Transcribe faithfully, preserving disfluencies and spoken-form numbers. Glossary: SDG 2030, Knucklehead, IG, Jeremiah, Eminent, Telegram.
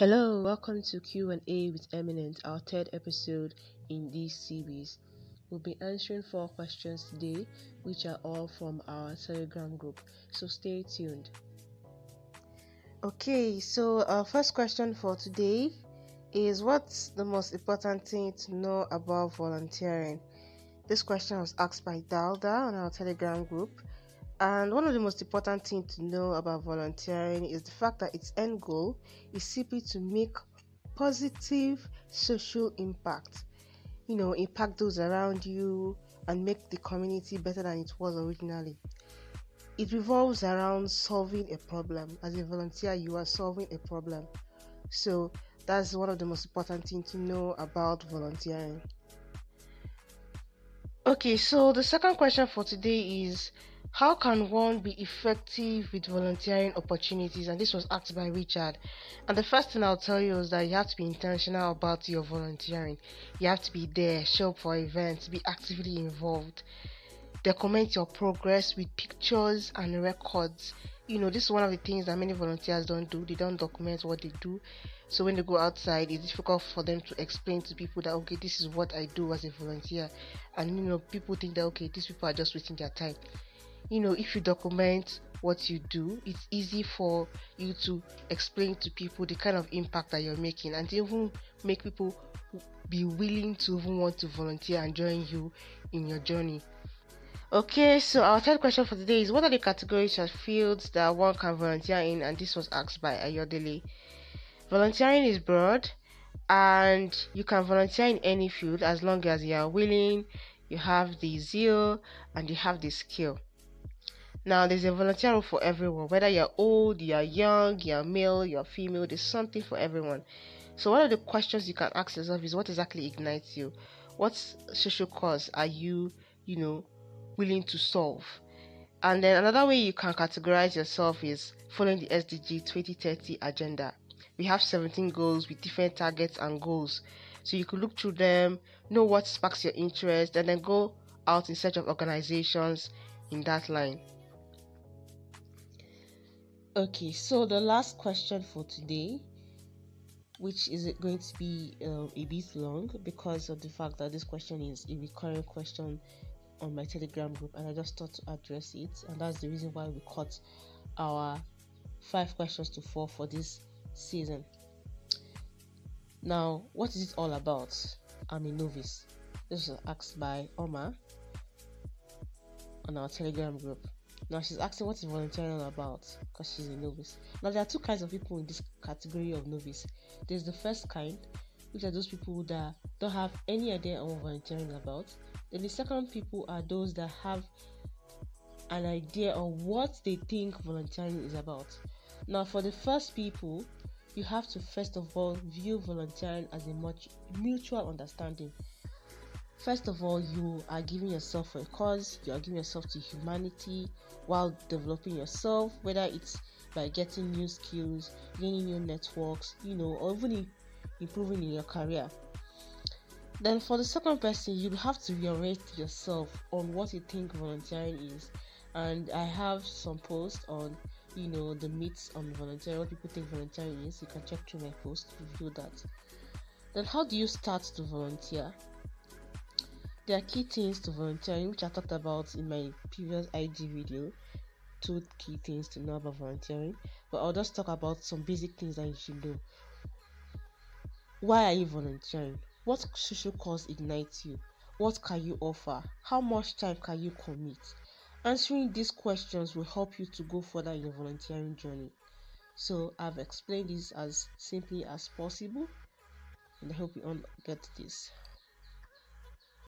Hello, welcome to Q and A with Eminent, our third episode in this series. We'll be answering four questions today, which are all from our Telegram group, so stay tuned. Okay, so our first question for today is, what's the most important thing to know about volunteering? This question was asked by Dalda on our Telegram group, and one of the most important things to know about volunteering is the fact that its end goal is simply to make positive social impact. You know, impact those around you and make the community better than it was originally. It revolves around solving a problem. As a volunteer, you are solving a problem. So that's one of the most important things to know about volunteering. Okay, so the second question for today is, how can one be effective with volunteering opportunities? And this was asked by Richard. And the first thing I'll tell you is that you have to be intentional about your volunteering. You have to be there, show up for events, be actively involved, document your progress with pictures and records. You know, this is one of the things that many volunteers don't do. They don't document what they do. So when they go outside, it's difficult for them to explain to people that, okay, this is what I do as a volunteer. And, you know, people think that, okay, these people are just wasting their time. You know, if you document what you do, it's easy for you to explain to people the kind of impact that you're making, and even make people be willing to even want to volunteer and join you in your journey. Okay, so our third question for today is, what are the categories or fields that one can volunteer in? And this was asked by Ayodele. Volunteering is broad, and you can volunteer in any field as long as you are willing, you have the zeal, and you have the skill. Now, there's a volunteer role for everyone. Whether you're old, you're young, you're male, you're female, there's something for everyone. So one of the questions you can ask yourself is, what exactly ignites you? What social cause are you, you know, willing to solve? And then another way you can categorize yourself is following the S D G twenty thirty agenda. We have seventeen goals with different targets and goals. So you can look through them, know what sparks your interest, and then go out in search of organizations in that line. Okay, so the last question for today, which is going to be um, a bit long because of the fact that this question is a recurring question on my Telegram group, and I just thought to address it, and that's the reason why we cut our five questions to four for this season. Now, what is it all about? I'm a novice. This was asked by Oma on our Telegram group. Now, she's asking, what is volunteering all about? Because she's a novice. Now, there are two kinds of people in this category of novice. There's the first kind, which are those people that don't have any idea on what volunteering is about. Then the second people are those that have an idea on what they think volunteering is about. Now, for the first people, you have to first of all view volunteering as a much mutual understanding. First of all, you are giving yourself a cause, you are giving yourself to humanity while developing yourself, whether it's by getting new skills, gaining new networks, you know, or even improving in your career. Then for the second person, you have to reorient yourself on what you think volunteering is. And I have some posts on, you know, the myths on volunteering, what people think volunteering is. You can check through my post to view that. Then how do you start to volunteer? There are key things to volunteering, which I talked about in my previous I G video, two key things to know about volunteering, but I'll just talk about some basic things that you should do. Why are you volunteering? What social cause ignites you? What can you offer? How much time can you commit? Answering these questions will help you to go further in your volunteering journey. So I've explained this as simply as possible, and I hope you all get this.